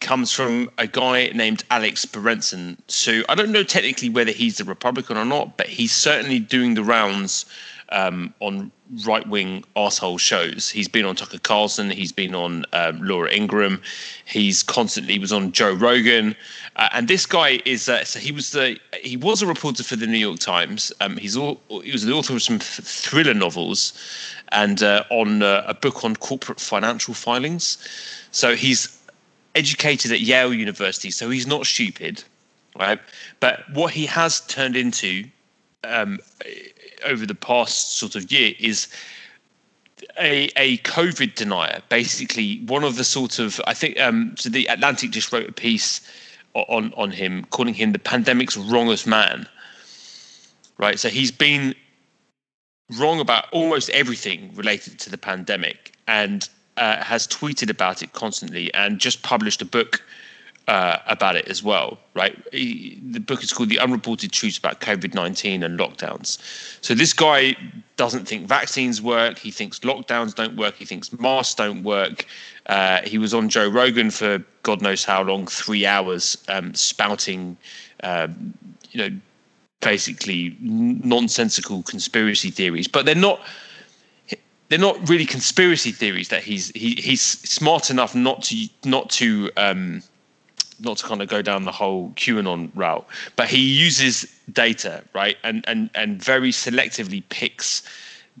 comes from a guy named Alex Berenson. So I don't know technically whether he's a Republican or not, but he's certainly doing the rounds um, on right-wing arsehole shows. He's been on Tucker Carlson. He's been on um, Laura Ingraham. He's constantly was on Joe Rogan. Uh, and this guy is uh, so he was the he was a reporter for the New York Times. Um, he's all, he was the author of some th- thriller novels and uh, on uh, a book on corporate financial filings. So he's educated at Yale University. So he's not stupid, right? But what he has turned into um, over the past sort of year is a a COVID denier. Basically, one of the sort of, I think, um, so The Atlantic just wrote a piece on, on him, calling him the pandemic's wrongest man, right? So he's been wrong about almost everything related to the pandemic. And uh, has tweeted about it constantly and just published a book uh, about it as well, right? He, the book is called The Unreported Truth About COVID nineteen and Lockdowns. So this guy doesn't think vaccines work. He thinks lockdowns don't work. He thinks masks don't work. Uh, he was on Joe Rogan for God knows how long, three hours, um, spouting, uh, you know, basically nonsensical conspiracy theories, but they're not they're not really conspiracy theories. That he's he, he's smart enough not to not to um, not to kind of go down the whole QAnon route. But he uses data, right, and and and very selectively picks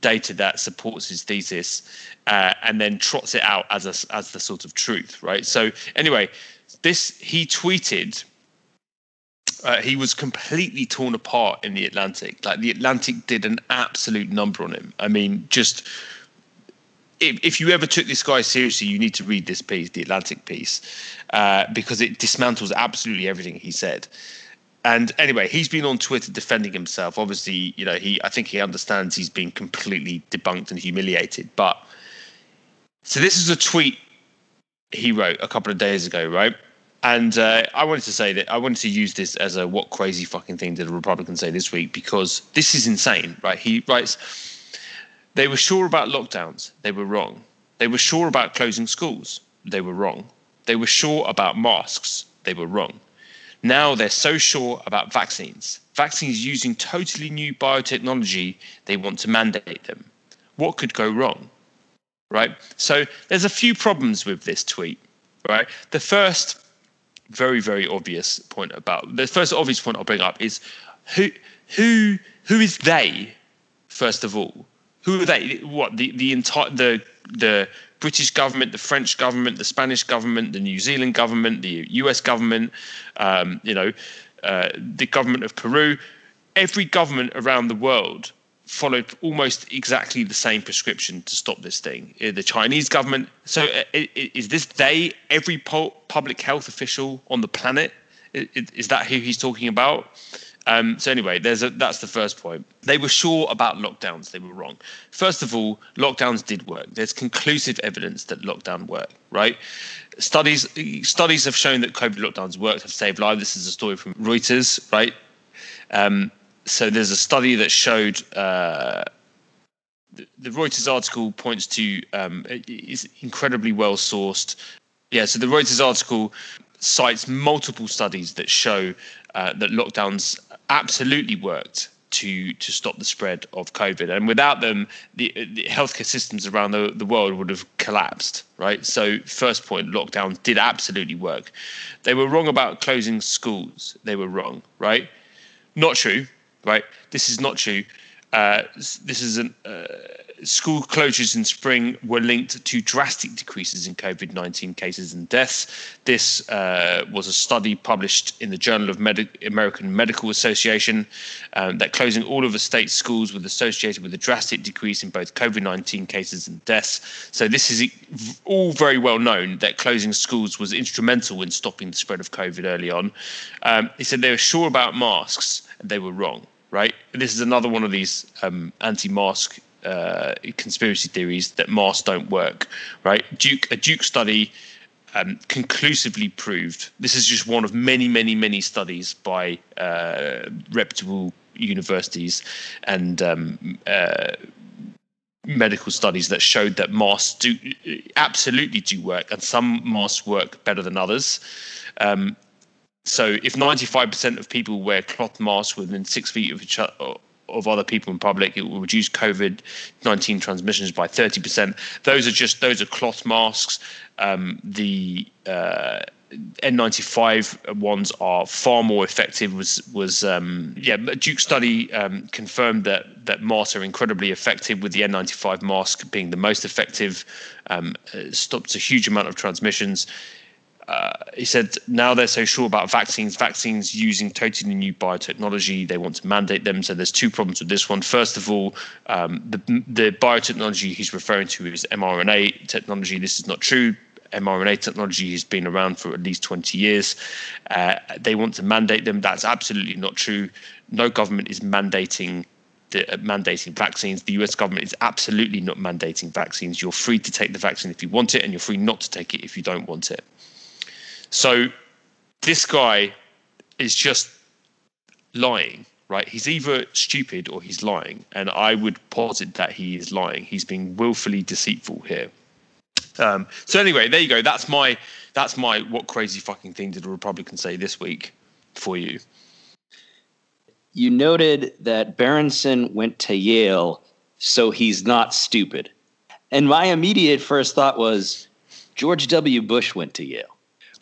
data that supports his thesis, uh, and then trots it out as a, as the sort of truth, right? So anyway, this he tweeted. Uh, he was completely torn apart in The Atlantic. Like, The Atlantic did an absolute number on him. I mean, just if, if you ever took this guy seriously, you need to read this piece, The Atlantic piece, uh, because it dismantles absolutely everything he said. And anyway, he's been on Twitter defending himself. Obviously, you know, he I think he understands he's been completely debunked and humiliated. But so this is a tweet he wrote a couple of days ago, right? And uh, I wanted to say that I wanted to use this as a what crazy fucking thing did a Republican say this week, because this is insane, right? He writes, they were sure about lockdowns. They were wrong. They were sure about closing schools. They were wrong. They were sure about masks. They were wrong. Now they're so sure about vaccines. Vaccines using totally new biotechnology. They want to mandate them. What could go wrong, right? So there's a few problems with this tweet, right? The first... very, very obvious point about the first obvious point I'll bring up is who, who, who is they? First of all, who are they? What the the entire the the British government, the French government, the Spanish government, the New Zealand government, the U S government, um, you know, uh, the government of Peru. Every government around the world followed almost exactly the same prescription to stop this thing. The Chinese government. So is this they, every public health official on the planet? Is that who he's talking about? Um, so anyway, there's a, that's the first point. They were sure about lockdowns. They were wrong. First of all, lockdowns did work. There's conclusive evidence that lockdown worked, right? Studies studies have shown that COVID lockdowns worked, have saved lives. This is a story from Reuters, right? Um, So there's a study that showed uh, the, the Reuters article points to um, is incredibly well sourced. Yeah, so the Reuters article cites multiple studies that show uh, that lockdowns absolutely worked to to stop the spread of COVID, and without them, the, the healthcare systems around the, the world would have collapsed. Right. So first point, lockdowns did absolutely work. They were wrong about closing schools. They were wrong. Right. Not true. Right, this is not true. Uh, this is an, uh, school closures in spring were linked to drastic decreases in COVID nineteen cases and deaths. This uh, was a study published in the Journal of Medi- American Medical Association um, that closing all of the state schools was associated with a drastic decrease in both COVID nineteen cases and deaths. So this is all very well known that closing schools was instrumental in stopping the spread of COVID early on. Um, he said they were sure about masks and they were wrong. Right. This is another one of these um, anti-mask uh, conspiracy theories that masks don't work. Right. Duke, a Duke study um, conclusively proved this is just one of many, many, many studies by uh, reputable universities and um, uh, medical studies that showed that masks do absolutely do work, and some masks work better than others. Um, So if ninety-five percent of people wear cloth masks within six feet of each other, of other people in public, it will reduce COVID nineteen transmissions by thirty percent. Those are just those are cloth masks. Um, the uh, N ninety-five ones are far more effective. Was was um, yeah? A Duke study um, confirmed that that masks are incredibly effective, with the N ninety-five mask being the most effective. Um, it stops a huge amount of transmissions. Uh, he said, now they're so sure about vaccines, vaccines using totally new biotechnology. They want to mandate them. So there's two problems with this one. First of all, um, the, the biotechnology he's referring to is mRNA technology. This is not true. mRNA technology has been around for at least twenty years. Uh, they want to mandate them. That's absolutely not true. No government is mandating the, uh, mandating vaccines. The U S government is absolutely not mandating vaccines. You're free to take the vaccine if you want it, and you're free not to take it if you don't want it. So this guy is just lying, right? He's either stupid or he's lying. And I would posit that he is lying. He's being willfully deceitful here. Um, so anyway, there you go. That's my, that's my, what crazy fucking thing did a Republican say this week for you? You noted that Berenson went to Yale, so he's not stupid. And my immediate first thought was George W. Bush went to Yale.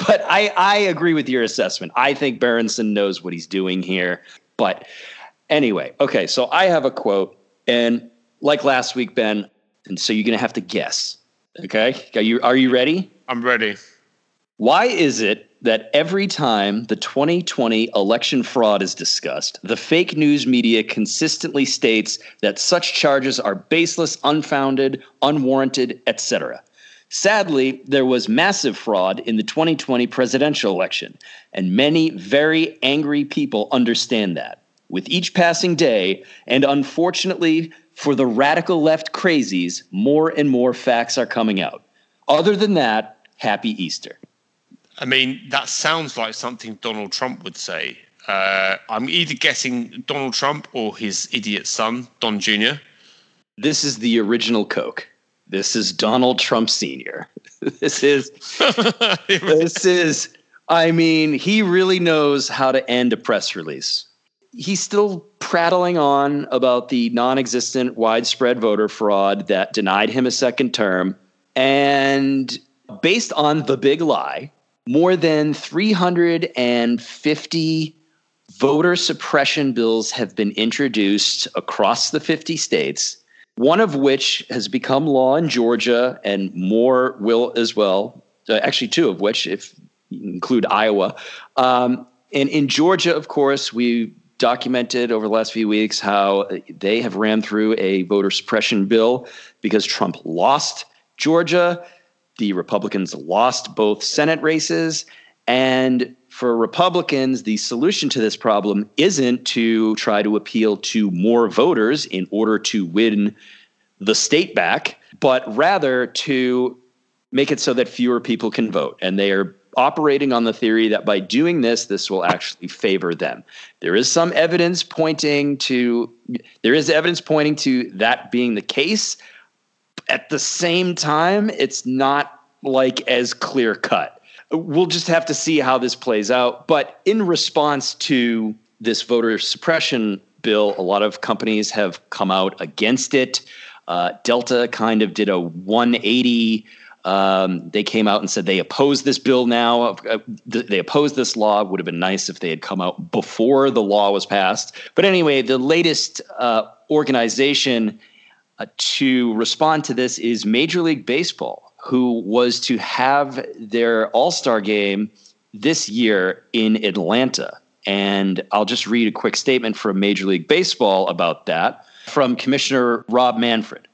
But I, I agree with your assessment. I think Berenson knows what he's doing here. But anyway, okay, so I have a quote. And like last week, Ben, and so you're going to have to guess. Okay? Are you, are you ready? I'm ready. Why is it that every time the twenty twenty election fraud is discussed, the fake news media consistently states that such charges are baseless, unfounded, unwarranted, et cetera? Sadly, there was massive fraud in the twenty twenty presidential election, and many very angry people understand that. With each passing day, and unfortunately for the radical left crazies, more and more facts are coming out. Other than that, happy Easter. I mean, that sounds like something Donald Trump would say. Uh, I'm either guessing Donald Trump or his idiot son, Don Junior This is the original Coke. This is Donald Trump Senior This is, this is, I mean, he really knows how to end a press release. He's still prattling on about the non-existent widespread voter fraud that denied him a second term. And based on the big lie, more than three hundred fifty voter suppression bills have been introduced across the fifty states, one of which has become law in Georgia, and more will as well. Uh, actually, two of which, if you include Iowa. Um, and in Georgia, of course, we documented over the last few weeks how they have ran through a voter suppression bill because Trump lost Georgia. The Republicans lost both Senate races. And for Republicans, the solution to this problem isn't to try to appeal to more voters in order to win the state back, but rather to make it so that fewer people can vote. And they are operating on the theory that by doing this, this will actually favor them. There is some evidence pointing to, there is evidence pointing to that being the case. At the same time, it's not like as clear cut. We'll just have to see how this plays out. But in response to this voter suppression bill, a lot of companies have come out against it. Uh, Delta kind of did a one eighty. Um, they came out and said they oppose this bill now. Uh, they oppose this law. It would have been nice if they had come out before the law was passed. But anyway, the latest uh, organization uh, to respond to this is Major League Baseball, who was to have their All-Star game this year in Atlanta. And I'll just read a quick statement from Major League Baseball about that from Commissioner Rob Manfred.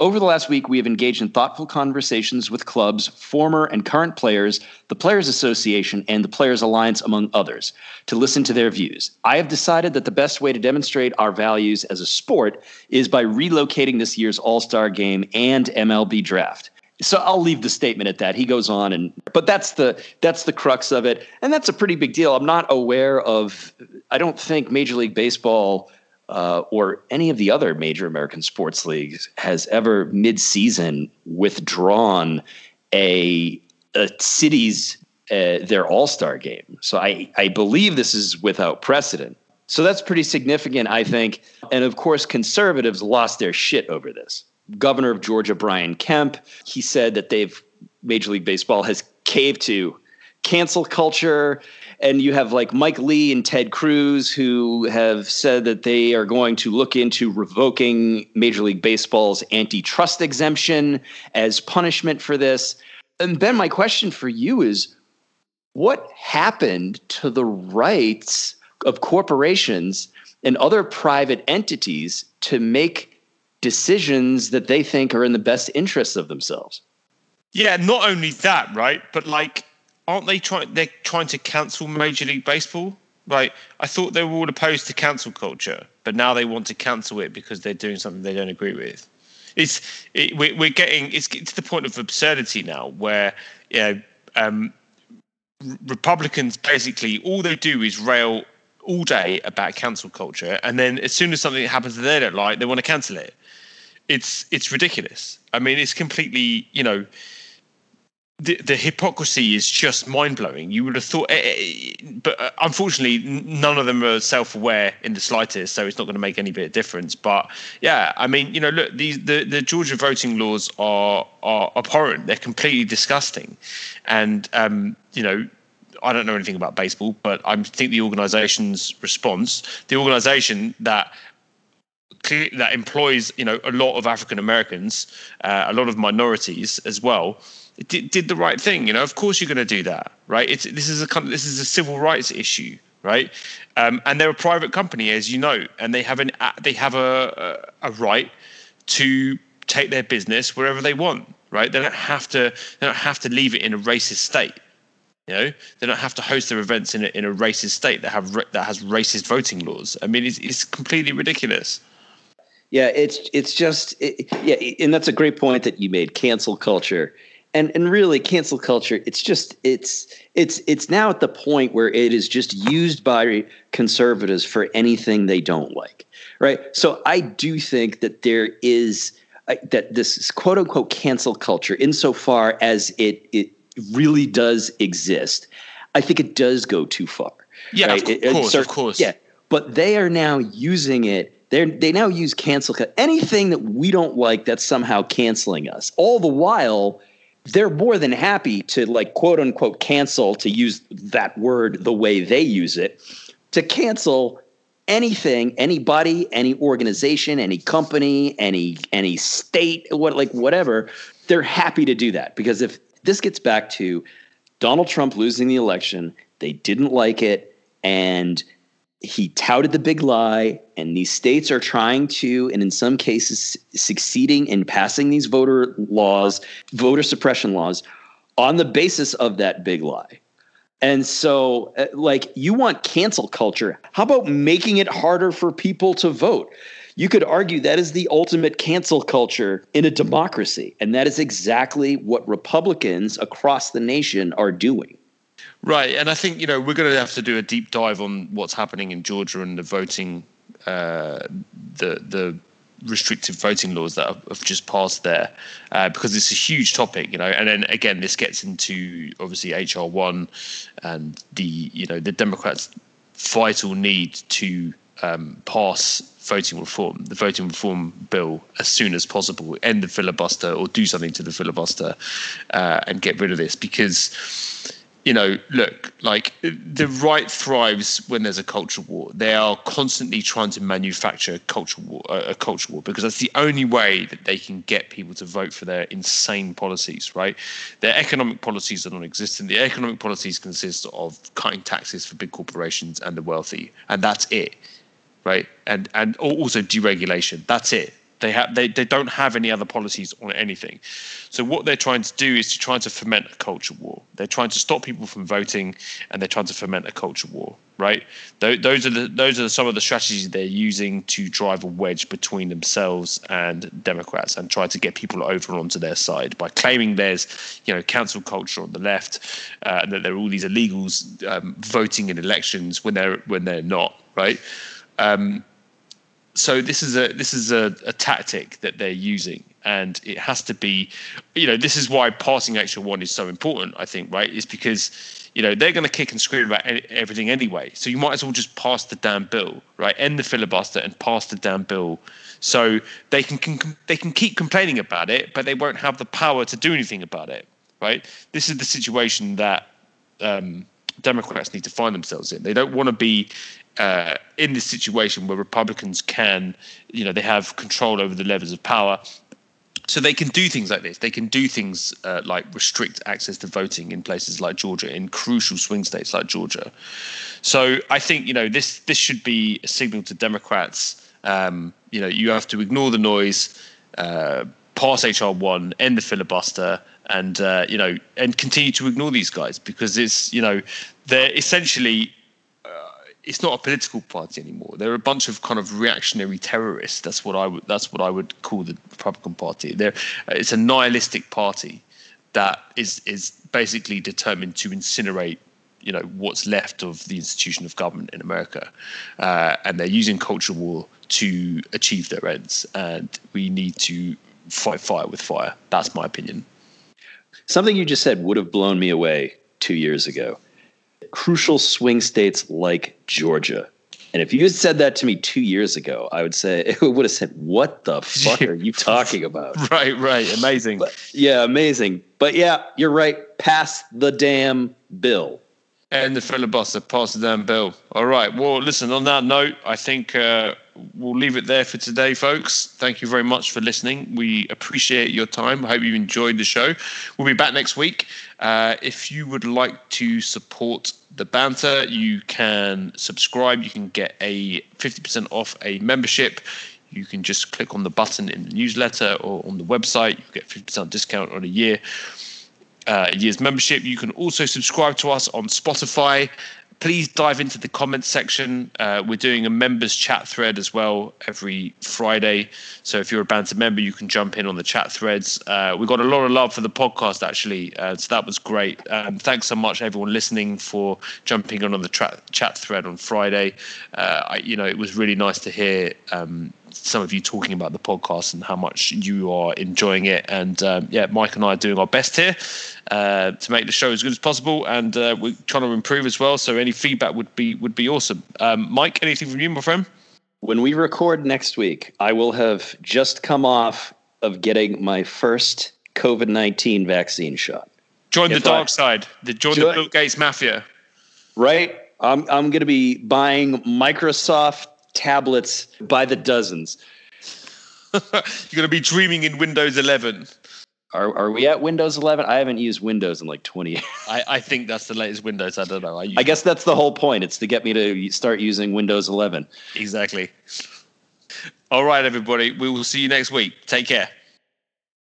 Over the last week, we have engaged in thoughtful conversations with clubs, former and current players, the Players Association, and the Players Alliance, among others, to listen to their views. I have decided that the best way to demonstrate our values as a sport is by relocating this year's All-Star game and M L B draft. So I'll leave the statement at that. He goes on, and but that's the that's the crux of it, and that's a pretty big deal. I'm not aware of – I don't think Major League Baseball uh, or any of the other major American sports leagues has ever mid-season withdrawn a, a city's uh, – their All-Star game. So I, I believe this is without precedent. So that's pretty significant, I think. And, of course, conservatives lost their shit over this. Governor of Georgia, Brian Kemp, he said that they've Major League Baseball has caved to cancel culture. And you have like Mike Lee and Ted Cruz, who have said that they are going to look into revoking Major League Baseball's antitrust exemption as punishment for this. And Ben, my question for you is, what happened to the rights of corporations and other private entities to make decisions that they think are in the best interests of themselves? Yeah, not only that, right? But like, aren't they trying? They're trying to cancel Major League Baseball. Like, I thought they were all opposed to cancel culture, but now they want to cancel it because they're doing something they don't agree with. It's it, we're, we're getting it's to the point of absurdity now, where you know, um, Republicans basically all they do is rail all day about cancel culture, and then as soon as something happens that they don't like, they want to cancel it. It's it's ridiculous. I mean, it's completely you know. The, the hypocrisy is just mind-blowing. You would have thought, but unfortunately, none of them are self-aware in the slightest, so it's not going to make any bit of difference. But yeah, I mean, you know, look, these the, the Georgia voting laws are are abhorrent. They're completely disgusting, and um, you know, I don't know anything about baseball, but I think the organization's response, the organization that. that employs, you know, a lot of African Americans, uh, a lot of minorities as well, did, did the right thing. You know, of course you're going to do that, right? It's this is a this is a civil rights issue, right? Um, and they're a private company, as you know, and they have an they have a a right to take their business wherever they want, right? They don't have to they don't have to leave it in a racist state. You know, they don't have to host their events in a, in a racist state that have that has racist voting laws. I mean, it's it's completely ridiculous. Yeah, it's it's just it, yeah, and that's a great point that you made. Cancel culture, and and really cancel culture. It's just it's it's it's now at the point where it is just used by conservatives for anything they don't like, right? So I do think that there is uh, that this quote unquote cancel culture, insofar as it it really does exist, I think it does go too far. Yeah, right? of, it, course, so, of course. Yeah, but they are now using it. They they now use cancel anything that we don't like that's somehow canceling us. All the while, they're more than happy to like quote unquote cancel, to use that word the way they use it, to cancel anything, anybody, any organization, any company, any any state, what like whatever. They're happy to do that because if this gets back to Donald Trump losing the election, they didn't like it, and he touted the big lie, and these states are trying to, and in some cases succeeding in passing these voter laws, voter suppression laws on the basis of that big lie. And so like you want cancel culture. How about making it harder for people to vote? You could argue that is the ultimate cancel culture in a democracy. And that is exactly what Republicans across the nation are doing. Right, and I think, you know, we're going to have to do a deep dive on what's happening in Georgia and the voting, uh, the the restrictive voting laws that have just passed there, uh, because it's a huge topic, you know. And then again, this gets into obviously H R one and the you know the Democrats' vital need to um, pass voting reform, the voting reform bill, as soon as possible, end the filibuster or do something to the filibuster, uh, and get rid of this because. You know, look, like the right thrives when there's a culture war. They are constantly trying to manufacture culture war, a culture war, because that's the only way that they can get people to vote for their insane policies, right? Their economic policies are non-existent. The economic policies consist of cutting taxes for big corporations and the wealthy, and that's it, right? And and also deregulation. That's it. They have they, they don't have any other policies on anything. So what they're trying to do is to try to ferment a culture war. They're trying to stop people from voting, and they're trying to ferment a culture war, right? Th- those are the those are some of the strategies they're using to drive a wedge between themselves and Democrats and try to get people over onto their side by claiming there's you know cancel culture on the left, uh, and that there are all these illegals um, voting in elections when they're when they're not, right? Um, So this is a this is a, a tactic that they're using, and it has to be, you know, this is why passing H R one is so important, I think, right? It's because, you know, they're going to kick and scream about any, everything anyway. So you might as well just pass the damn bill, right? End the filibuster and pass the damn bill, so they can, can they can keep complaining about it, but they won't have the power to do anything about it, right? This is the situation that um, Democrats need to find themselves in. They don't want to be. Uh, in this situation where Republicans can, you know, they have control over the levers of power, so they can do things like this. They can do things uh, like restrict access to voting in places like Georgia, in crucial swing states like Georgia. So I think, you know, this this should be a signal to Democrats. Um, you know, you have to ignore the noise, uh, pass H R one, end the filibuster, and uh, you know, and continue to ignore these guys because it's, you know, they're essentially. it's not a political party anymore. They're a bunch of kind of reactionary terrorists. That's what I would. That's what I would call the Republican Party. They're, it's a nihilistic party that is is basically determined to incinerate, you know, what's left of the institution of government in America, uh, and they're using culture war to achieve their ends. And we need to fight fire with fire. That's my opinion. Something you just said would have blown me away two years ago. Crucial swing states like Georgia. And if you had said that to me two years ago, I would say, it would have said, what the fuck are you talking about? Right, right. Amazing. But, yeah, amazing. But yeah, you're right. Pass the damn bill. And the filibuster, pass the damn bill. All right. Well, listen, on that note, I think uh, we'll leave it there for today, folks. Thank you very much for listening. We appreciate your time. I hope you enjoyed the show. We'll be back next week. Uh, if you would like to support The Banter, you can subscribe. You can get a fifty percent off a membership. You can just click on the button in the newsletter or on the website. You get fifty percent discount on a year, uh, a year's membership. You can also subscribe to us on Spotify. Please dive into the comments section. Uh, we're doing a members chat thread as well every Friday. So if you're a Banter member, you can jump in on the chat threads. Uh, we got a lot of love for the podcast, actually. Uh, so that was great. Um, thanks so much, everyone listening, for jumping on, on the tra- chat thread on Friday. Uh, I, you know, it was really nice to hear um, some of you talking about the podcast and how much you are enjoying it. And um, yeah, Mike and I are doing our best here uh, to make the show as good as possible. And uh, we're trying to improve as well. So any feedback would be, would be awesome. Um, Mike, anything from you, my friend? When we record next week, I will have just come off of getting my first covid nineteen vaccine shot. Join if the dark I, side. The, join jo- the Bill Gates mafia. Right. I'm, I'm going to be buying Microsoft tablets by the dozens. You're going to be dreaming in Windows eleven. Are are we at Windows eleven? I haven't used Windows in like twenty years. I, I think that's the latest Windows. I don't know. I, I guess that's the whole point. It's to get me to start using Windows eleven. Exactly. All right, everybody. We will see you next week. Take care.